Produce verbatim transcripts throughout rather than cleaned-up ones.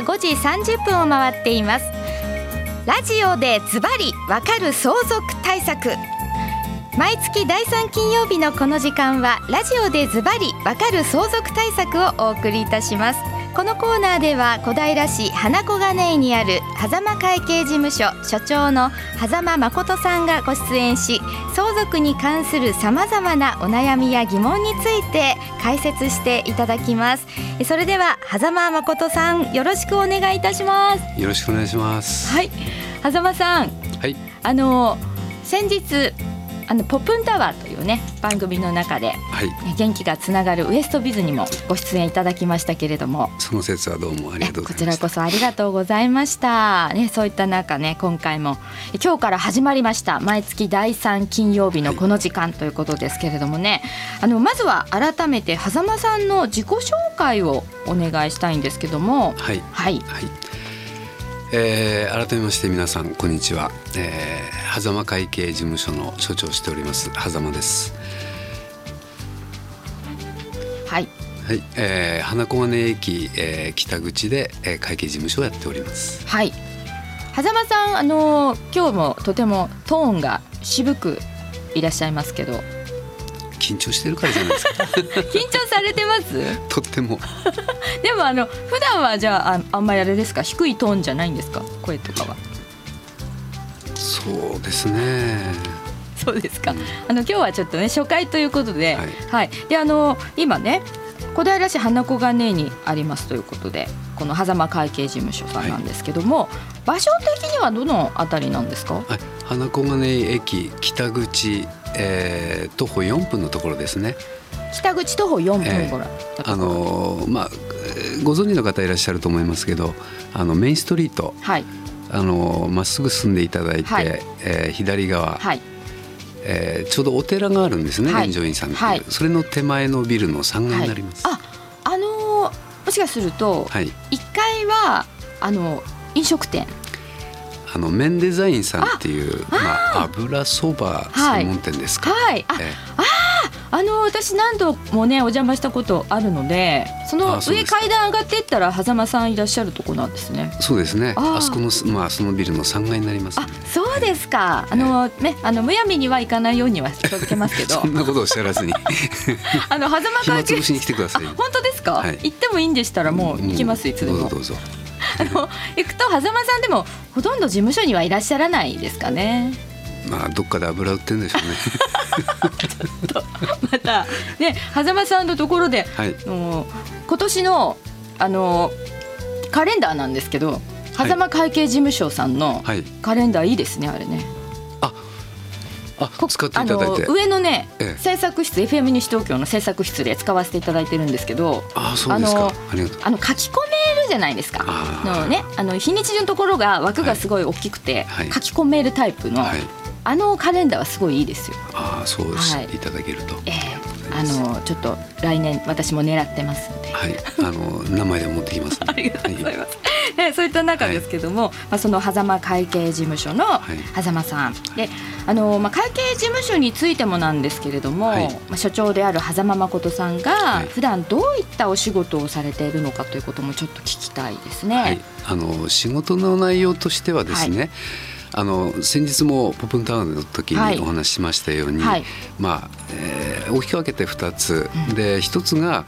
はごじさんじゅっぷんを回っています。ラジオでズバリわかる相続対策。毎月だいさん金曜日のこの時間はラジオでズバリわかる相続対策をお送りいたします。このコーナーでは小平市花小金井にある狭間会計事務所所長の狭間誠さんがご出演し、相続に関するさまざまなお悩みや疑問について解説していただきます。それでは狭間誠さん、よろしくお願いいたします。よろしくお願いします。はい、狭間さん、はい、あの先日あのポップンタワーというね番組の中で、はい、元気がつながるウエストビズにもご出演いただきましたけれども、その節はどうもありがとうございました。こちらこそありがとうございました、ね、そういった中ね、今回も今日から始まりました毎月だいさん金曜日のこの時間ということですけれどもね、はい、あのまずは改めて狭間さんの自己紹介をお願いしたいんですけども。はい、はいはい、えー、改めまして皆さんこんにちは、えー、狭間会計事務所の所長をしております狭間です。はい、はい、えー、花小金井駅、えー、北口で、えー、会計事務所をやっております。はい、狭間さん、あのー、今日もとてもトーンが渋くいらっしゃいますけど、緊張してるからじゃないですか緊張されてますとってもでもあの普段はじゃ あ, あんまりあれですか、低いトーンじゃないんですか、声とかは。そうですね、そうですか、うん、あの今日はちょっとね初回ということで、はいはい、であの今ね小平市花小金井にありますということで、この狭間会計事務所さんなんですけども、はい、場所的にはどのあたりなんですか。はい、花小金井駅北口、えー、徒歩よんぷんのところですね。北口徒歩よんぷんごろ、えーあのーまあ、ご存知の方いらっしゃると思いますけど、あのメインストリート、はい、あのー、まっすぐ進んでいただいて、はい、えー、左側、はい、えー、ちょうどお寺があるんですね、蓮上院さん、はい、それの手前のビルのさんがいになります。はい、あ、あのー、もしかすると、はい、いっかいはあのー、飲食店、あの麺デザインさんっていう、あ、まあ、油そば専門店ですか。はいはい、えー、あああの私何度もねお邪魔したことあるので、その上階段上がっていったら狭間さんいらっしゃるとこなんですね。そうですね、 あ, あそこの、まあ、そのビルのさんがいになります、ね。あ、そうですか、はい、あの、えーね、あのむやみには行かないようには気をつけますけどそんなことをおっしゃらずにあの狭間会計暇つぶしに来てください。あ、本当ですか、はい、行ってもいいんでしたらもう行きます、いつでも。どうぞどうぞあの行くと狭間さんでもほとんど事務所にはいらっしゃらないですかね。まあどっかで油売ってんでしょうねちょっとまたね狭間さんのところで、はい、今年のあのカレンダーなんですけど、狭間会計事務所さんのカレンダーいいですね、あれね。ああ、使っていただいて、あの上のね、ええ、制作室 エフエム 西東京の制作室で使わせていただいてるんですけど、あ、そうですか、ありがとう。あの書き込めるじゃないですか、あの、ね、あの日にちのところが枠がすごい大きくて、はいはい、書き込めるタイプの、はい、あのカレンダーはすごいいいですよ。あ、そうしていただけると、はい、えー、あのちょっと来年私も狙ってますので、はい、あの名前で持ってきます、ね、ありがとうございます、はいね、そういった中ですけども、はい、まあ、その狭間会計事務所の狭間さん、はい、であのまあ、会計事務所についてもなんですけれども、はい、まあ、所長である狭間誠さんが普段どういったお仕事をされているのかということもちょっと聞きたいですね。はい、あの仕事の内容としてはですね、はい、あの先日もポップンタワーの時にお話ししましたように、はい、まあえー、大きく分けてふたつで、ひとつが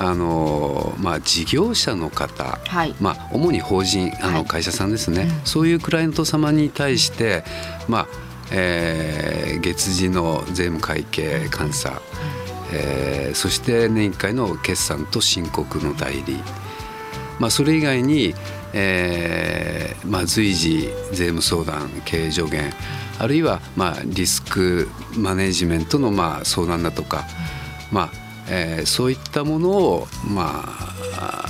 あの、まあ、事業者の方、はい、まあ、主に法人、あの会社さんですね、はい、うん、そういうクライアント様に対して、まあえー、月次の税務会計監査、えー、そして年いっかいの決算と申告の代理、まあ、それ以外に、えーまあ、随時税務相談、経営助言、あるいは、まあ、リスクマネジメントの、まあ、相談だとか、まあえー、そういったものを、まあ、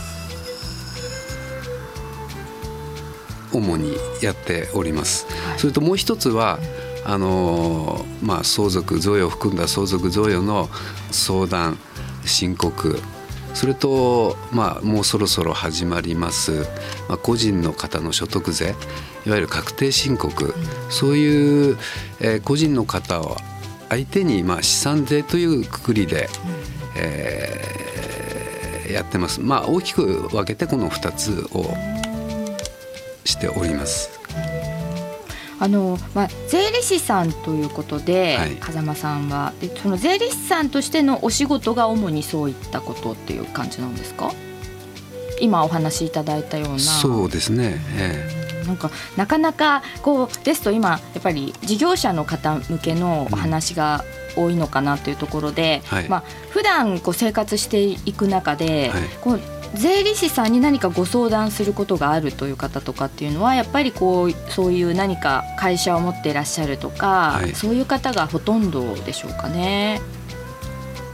主にやっております、はい、それともう一つはあのーまあ、相続贈与を含んだ相続贈与の相談、申告、それと、まあ、もうそろそろ始まります、まあ、個人の方の所得税、いわゆる確定申告、そういう、えー、個人の方を相手に、まあ、資産税という括りで、えでやってます。まあ大きく分けてこのふたつをしております。あのまあ、税理士さんということで、はい、風間さんはでその税理士さんとしてのお仕事が主にそういったことっていう感じなんですか？今お話しいただいたような。そうですね、ええ、なんかなかなかこうですと今やっぱり事業者の方向けのお話が多いのかなというところで、うんはいまあ、普段こう生活していく中で、はい、こう税理士さんに何かご相談することがあるという方とかっていうのはやっぱりこうそういう何か会社を持っていらっしゃるとか、はい、そういう方がほとんどでしょうかね。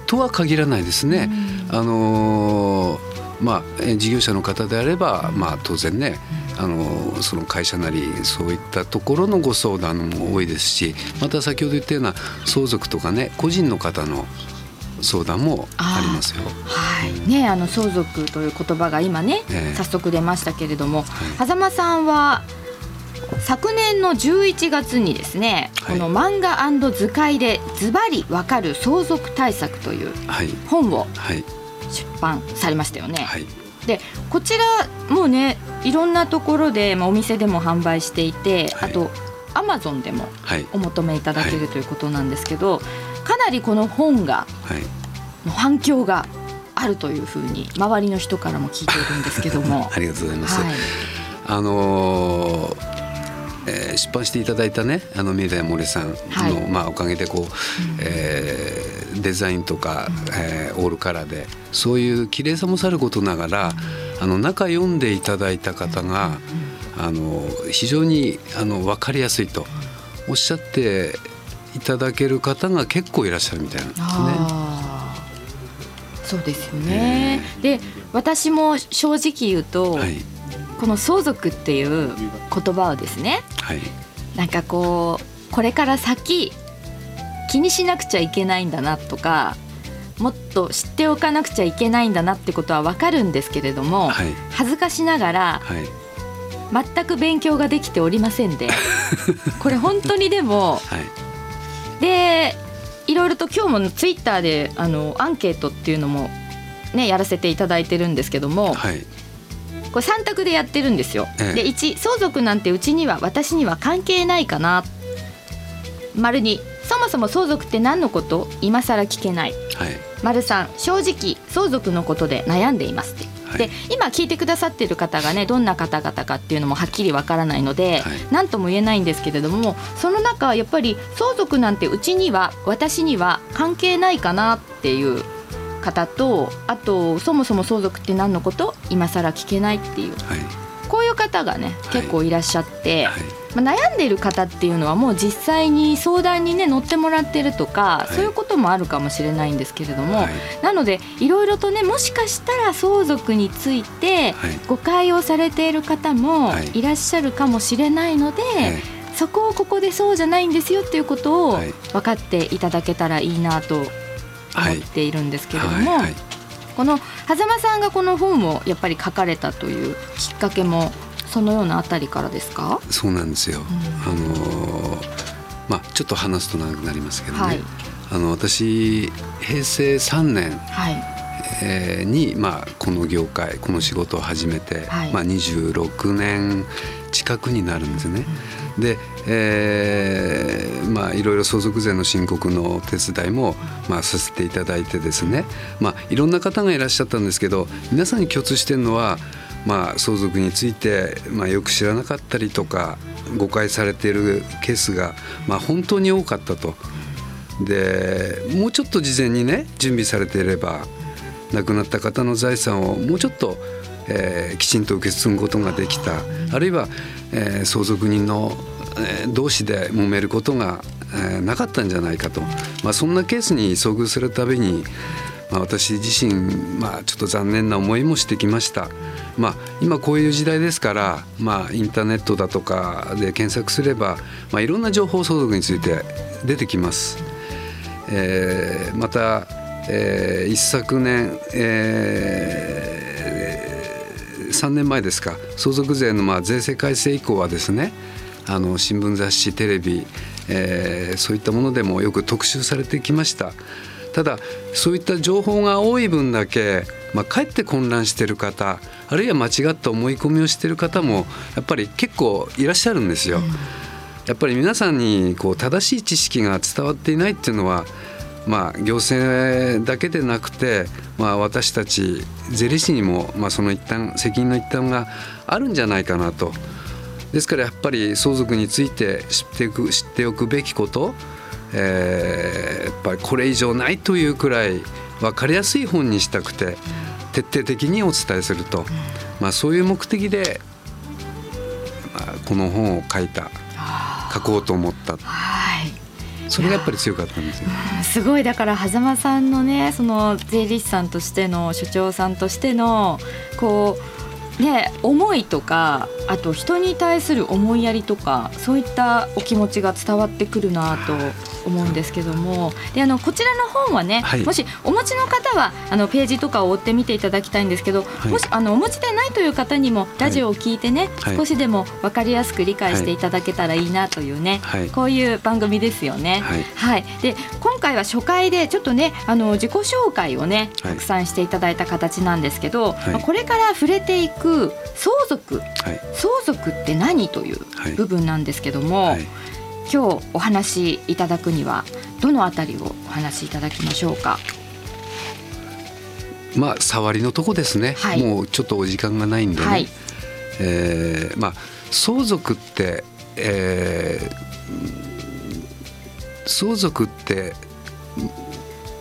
とは限らないですね、うん、あのまあ事業者の方であれば、まあ、当然ね、うん、あのその会社なりそういったところのご相談も多いですし、また先ほど言ったような相続とかね、個人の方の相談もありますよ。はいね、あの相続という言葉が今ね、えー、早速出ましたけれども、はい、風間さんは昨年のじゅういちがつにですね、はい、この漫画&図解でズバリわかる相続対策という本を出版されましたよね、はいはい、でこちらもうねいろんなところで、まあ、お店でも販売していて、はい、あとアマゾンでもお求めいただける、はい、ということなんですけど、かなりこの本が、はい、の反響があるというふうに周りの人からも聞いているんですけどもありがとうございます、はいあのーえー、出版していただいたね、あの三枝森さんの、はいまあ、おかげでこう、うんえー、デザインとか、うんえー、オールカラーでそういう綺麗さもさることながら、うん、あの中読んでいただいた方が、うんうん、あの非常にあの分かりやすいとおっしゃっていただける方が結構いらっしゃるみたいなんですね。あそうですよね、えー、で私も正直言うと、はい、この相続っていう言葉をですね、はい、なんかこうこれから先気にしなくちゃいけないんだなとか、もっと知っておかなくちゃいけないんだなってことは分かるんですけれども、はい、恥ずかしながら、はい全く勉強ができておりませんでこれ本当にでも、はい、でいろいろと今日もツイッターであのアンケートっていうのも、ね、やらせていただいてるんですけども、はい、これさん択でやってるんですよ、ええ、でいち相続なんてうちには私には関係ないかな、丸にそもそも相続って何のこと今更聞けない、はい、丸さん正直相続のことで悩んでいますってで今聞いてくださっている方がねどんな方々かっていうのもはっきりわからないので、はい、何とも言えないんですけれども、その中やっぱり相続なんてうちには私には関係ないかなっていう方と、あとそもそも相続って何のこと今更聞けないっていう、はい、こういう方がね結構いらっしゃって、はいはいまあ、悩んでいる方っていうのはもう実際に相談にね乗ってもらってるとか、はい、そういうこともあるかもしれないんですけれども、はい、なのでいろいろとねもしかしたら相続について誤解をされている方もいらっしゃるかもしれないので、はいはい、そこをここでそうじゃないんですよっていうことを分かっていただけたらいいなと思っているんですけれども、はいはいはいはい、この風間さんがこの本をやっぱり書かれたというきっかけもそのようなあたりからですか？そうなんですよ、うんあのまあ、ちょっと話すと長くなりますけどね、はい、あの私へいせいさんねん、はいえー、に、まあ、この業界この仕事を始めて、はいまあ、にじゅうろくねん近くになるんですね、うん、で、えーまあ、いろいろ相続税の申告の手伝いも、まあ、させていただいてですね、まあ、いろんな方がいらっしゃったんですけど、皆さんに共通してるのは、まあ、相続について、まあ、よく知らなかったりとか誤解されているケースが、まあ、本当に多かったと。でもうちょっと事前にね準備されていれば亡くなった方の財産をもうちょっと、えー、きちんと受け継ぐことができた、あるいは、えー、相続人の、えー、同士で揉めることが、えー、なかったんじゃないかと、まあ、そんなケースに遭遇するたびに、まあ、私自身、まあ、ちょっと残念な思いもしてきました、まあ、今こういう時代ですから、まあ、インターネットだとかで検索すれば、まあ、いろんな情報相続について出てきます、えー、またえー、一昨年、えー、さんねんまえですか、相続税のまあ税制改正以降はですね、あの新聞雑誌テレビ、えー、そういったものでもよく特集されてきました。ただそういった情報が多い分だけ、まあ、かえって混乱している方、あるいは間違った思い込みをしている方もやっぱり結構いらっしゃるんですよ、うん、やっぱり皆さんにこう正しい知識が伝わっていないっていうのは、まあ、行政だけでなくて、まあ、私たち税理士にも、まあ、その一端責任の一端があるんじゃないかなと。ですからやっぱり相続について知っていく、知っておくべきこと、えー、やっぱりこれ以上ないというくらい分かりやすい本にしたくて徹底的にお伝えすると、まあ、そういう目的で、まあ、この本を書いた書こうと思った。それがやっぱり強かったんですよ。すごい、だから狭間さんのね、その税理士さんとしての所長さんとしてのこうね、思いとか、あと人に対する思いやりとか、そういったお気持ちが伝わってくるなと思うんですけども、であのこちらの本はね、はい、もしお持ちの方はあのページとかを追ってみていただきたいんですけど、はい、もしあのお持ちでないという方にもラジオを聞いてね、はい、少しでも分かりやすく理解していただけたらいいなというね、はい、こういう番組ですよね、はいはい、で今回は初回でちょっとねあの自己紹介をねたくさんしていただいた形なんですけど、はい、まあ、これから触れていく相続、はい、相続って何という部分なんですけども、はいはい、今日お話しいただくにはどのあたりをお話しいただきましょうか。まあ触りのとこですね、はい、もうちょっとお時間がないんでね、はい、えーまあ、相続って、えー、相続って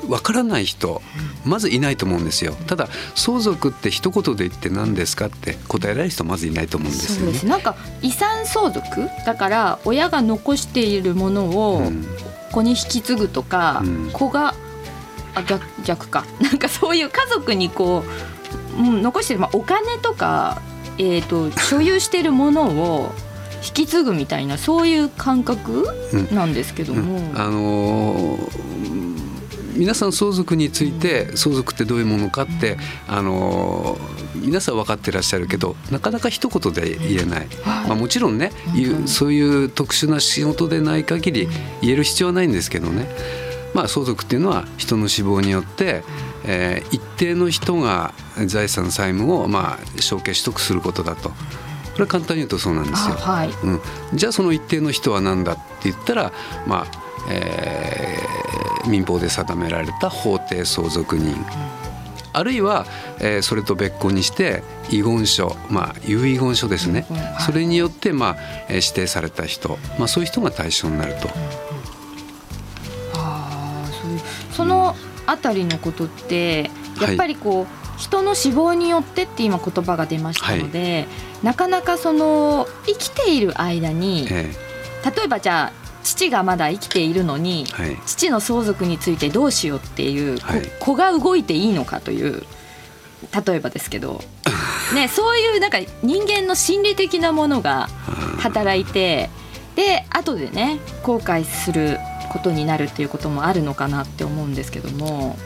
わからない人まずいないと思うんですよ。ただ相続って一言で言って何ですかって答えられる人まずいないと思うんですよね。そうです。なんか遺産相続だから親が残しているものを子に引き継ぐとか、うん、子があ 逆, 逆かなんかそういう家族にこう、うん、残している、まあ、お金とか、えー、と所有しているものを引き継ぐみたいな、そういう感覚なんですけども、うんうん、あのー皆さん相続について相続ってどういうものかって、うん、あの皆さん分かってらっしゃるけどなかなか一言で言えない、うん、まあ、もちろんね、うん、そういう特殊な仕事でない限り言える必要はないんですけどね、まあ、相続っていうのは人の死亡によって、えー、一定の人が財産債務をまあ承継取得することだと。これは簡単に言うとそうなんですよ、はい、うん、じゃあその一定の人は何だって言ったら、まあえー、民法で定められた法定相続人、あるいは、えー、それと別個にして遺言書、まあ、有遺言書ですね、それによって、まあ、指定された人、まあ、そういう人が対象になると、うんうん、あ、そのあたりのことってやっぱりこう、はい、人の死亡によってって今言葉が出ましたので、はい、なかなかその生きている間に、えー、例えばじゃあ父がまだ生きているのに、はい、父の相続についてどうしようっていう、はい、子が動いていいのかという、例えばですけど、ね、そういうなんか人間の心理的なものが働いて、で後でね後悔することになるっていうこともあるのかなって思うんですけども、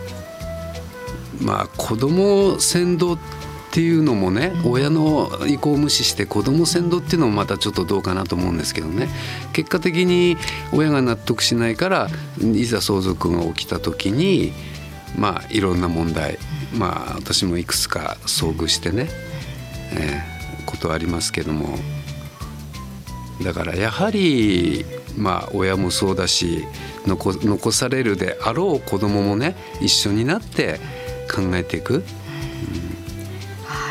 まあ、子供先導っていうのもね、うん、親の意向を無視して子供先導っていうのもまたちょっとどうかなと思うんですけどね。結果的に親が納得しないからいざ相続が起きた時に、まあ、いろんな問題、まあ、私もいくつか遭遇してね、えー、ことありますけども、だからやはり、まあ、親もそうだし 残, 残されるであろう子供もね一緒になって考えていく、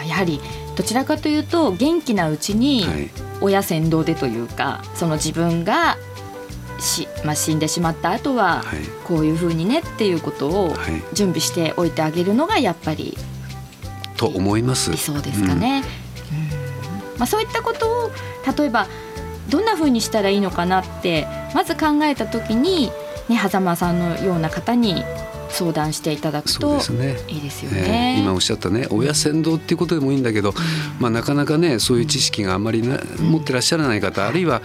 やはりどちらかというと元気なうちに親先導でというか、はい、その自分がし、まあ、死んでしまった後はこういうふうにねっていうことを準備しておいてあげるのがやっぱり、はい、と思います。理想ですかね、うんうん、まあ、そういったことを例えばどんなふうにしたらいいのかなってまず考えた時に、ね、狭間さんのような方に相談していただくといいですよね。そうですね、えー、今おっしゃったね親先導っていうことでもいいんだけど、まあ、なかなかねそういう知識があんまりな、うん、持ってらっしゃらない方、あるいは、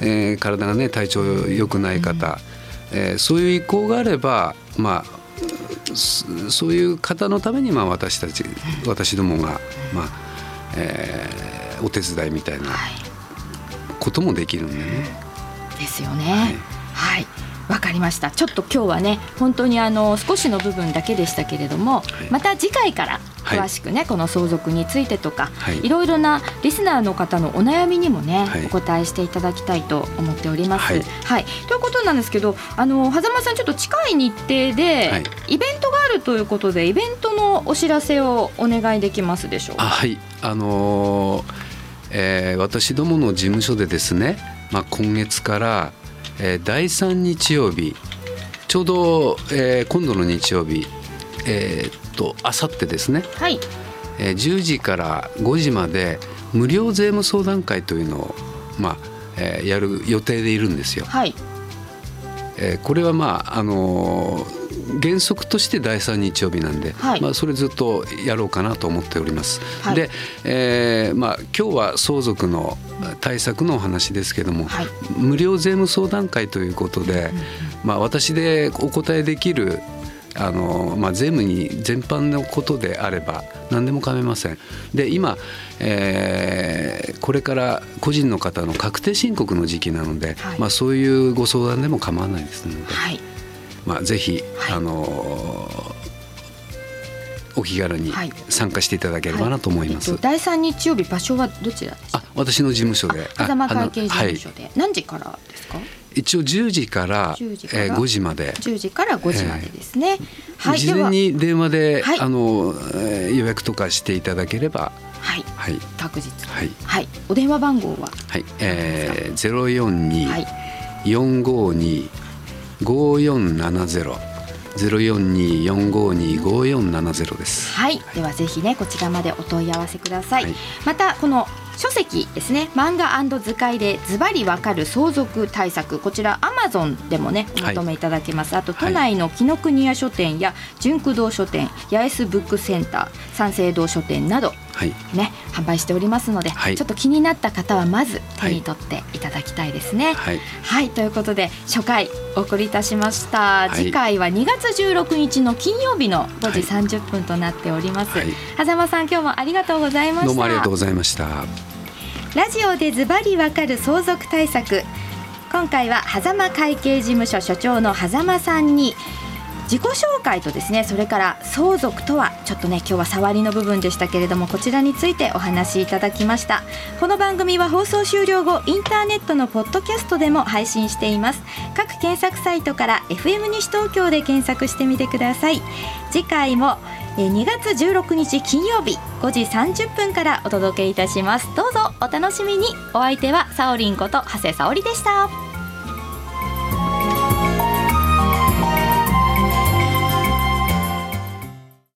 えー、体がね体調良くない方、うん、えー、そういう意向があれば、まあそういう方のために、まあ私たち私どもが、まあえー、お手伝いみたいなこともできるんでね、はい、ですよね、はいはい。わかりました。ちょっと今日はね本当にあの少しの部分だけでしたけれども、はい、また次回から詳しくね、はい、この相続についてとか、はい、いろいろなリスナーの方のお悩みにもね、はい、お答えしていただきたいと思っております、はいはい、ということなんですけど、あの狭間さんちょっと近い日程で、はい、イベントがあるということでイベントのお知らせをお願いできますでしょうか。はい、あのーえー、私どもの事務所でですね、まあ、今月からえー、だいさん日曜日ちょうど、えー、今度の日曜日、えー、っとあさってですね、はいえー、じゅうじからごじまで無料税務相談会というのを、まあえー、やる予定でいるんですよ、はいえー、これは、まああのー、原則としてだいさん日曜日なんで、はいまあ、それずっとやろうかなと思っております、はいでえーまあ、今日は相続の対策のお話ですけども、はい、無料税務相談会ということで、うんうんまあ、私でお答えできるあの、まあ、税務に全般のことであれば何でも構いません。で今、えー、これから個人の方の確定申告の時期なので、はいまあ、そういうご相談でも構わないですので、はいまあ、ぜひ、はいあのーお気軽に参加していただければなと思います、はいはいえっと、だいさん日曜日場所はどちらですか。あ私の事務所で狭間会計事務所で、はい、何時からですか。一応じゅうじからごじまでじゅうじからごじまでですね、えーはい、事前に電話で、はい、あの予約とかしていただければはい、はい、確実、はいはい、お電話番号は、はいえー、ゼロよんにーよんごーにーごーよんななゼロゼロよんにーよんごーにーごーよんななゼロ です、はい、ではぜひねこちらまでお問い合わせください、はい、またこの書籍ですね漫画&図解でズバリわかる相続対策こちら Amazon でもねお求めいただけます、はい、あと都内の紀伊国屋書店や純駆動書店八重洲ブックセンター三省堂書店など、はいね、販売しておりますので、はい、ちょっと気になった方はまず手に取っていただきたいですね、はいはい、ということで初回お送りいたしました、はい、次回はにがつじゅうろくにちの金曜日のごじさんじゅっぷんとなっております、はいはい、狭間さん今日もありがとうございました。どうもありがとうございました。ラジオでズバリわかる相続対策、今回は狭間会計事務所所長の狭間さんに自己紹介とですねそれから相続とはちょっとね今日は触りの部分でしたけれどもこちらについてお話しいただきました。この番組は放送終了後インターネットのポッドキャストでも配信しています。各検索サイトから エフエム 西東京で検索してみてください。次回もにがつじゅうろくにち金曜日ごじさんじゅっぷんからお届けいたします。どうぞお楽しみに。お相手はサオリンこと長谷沙織でした。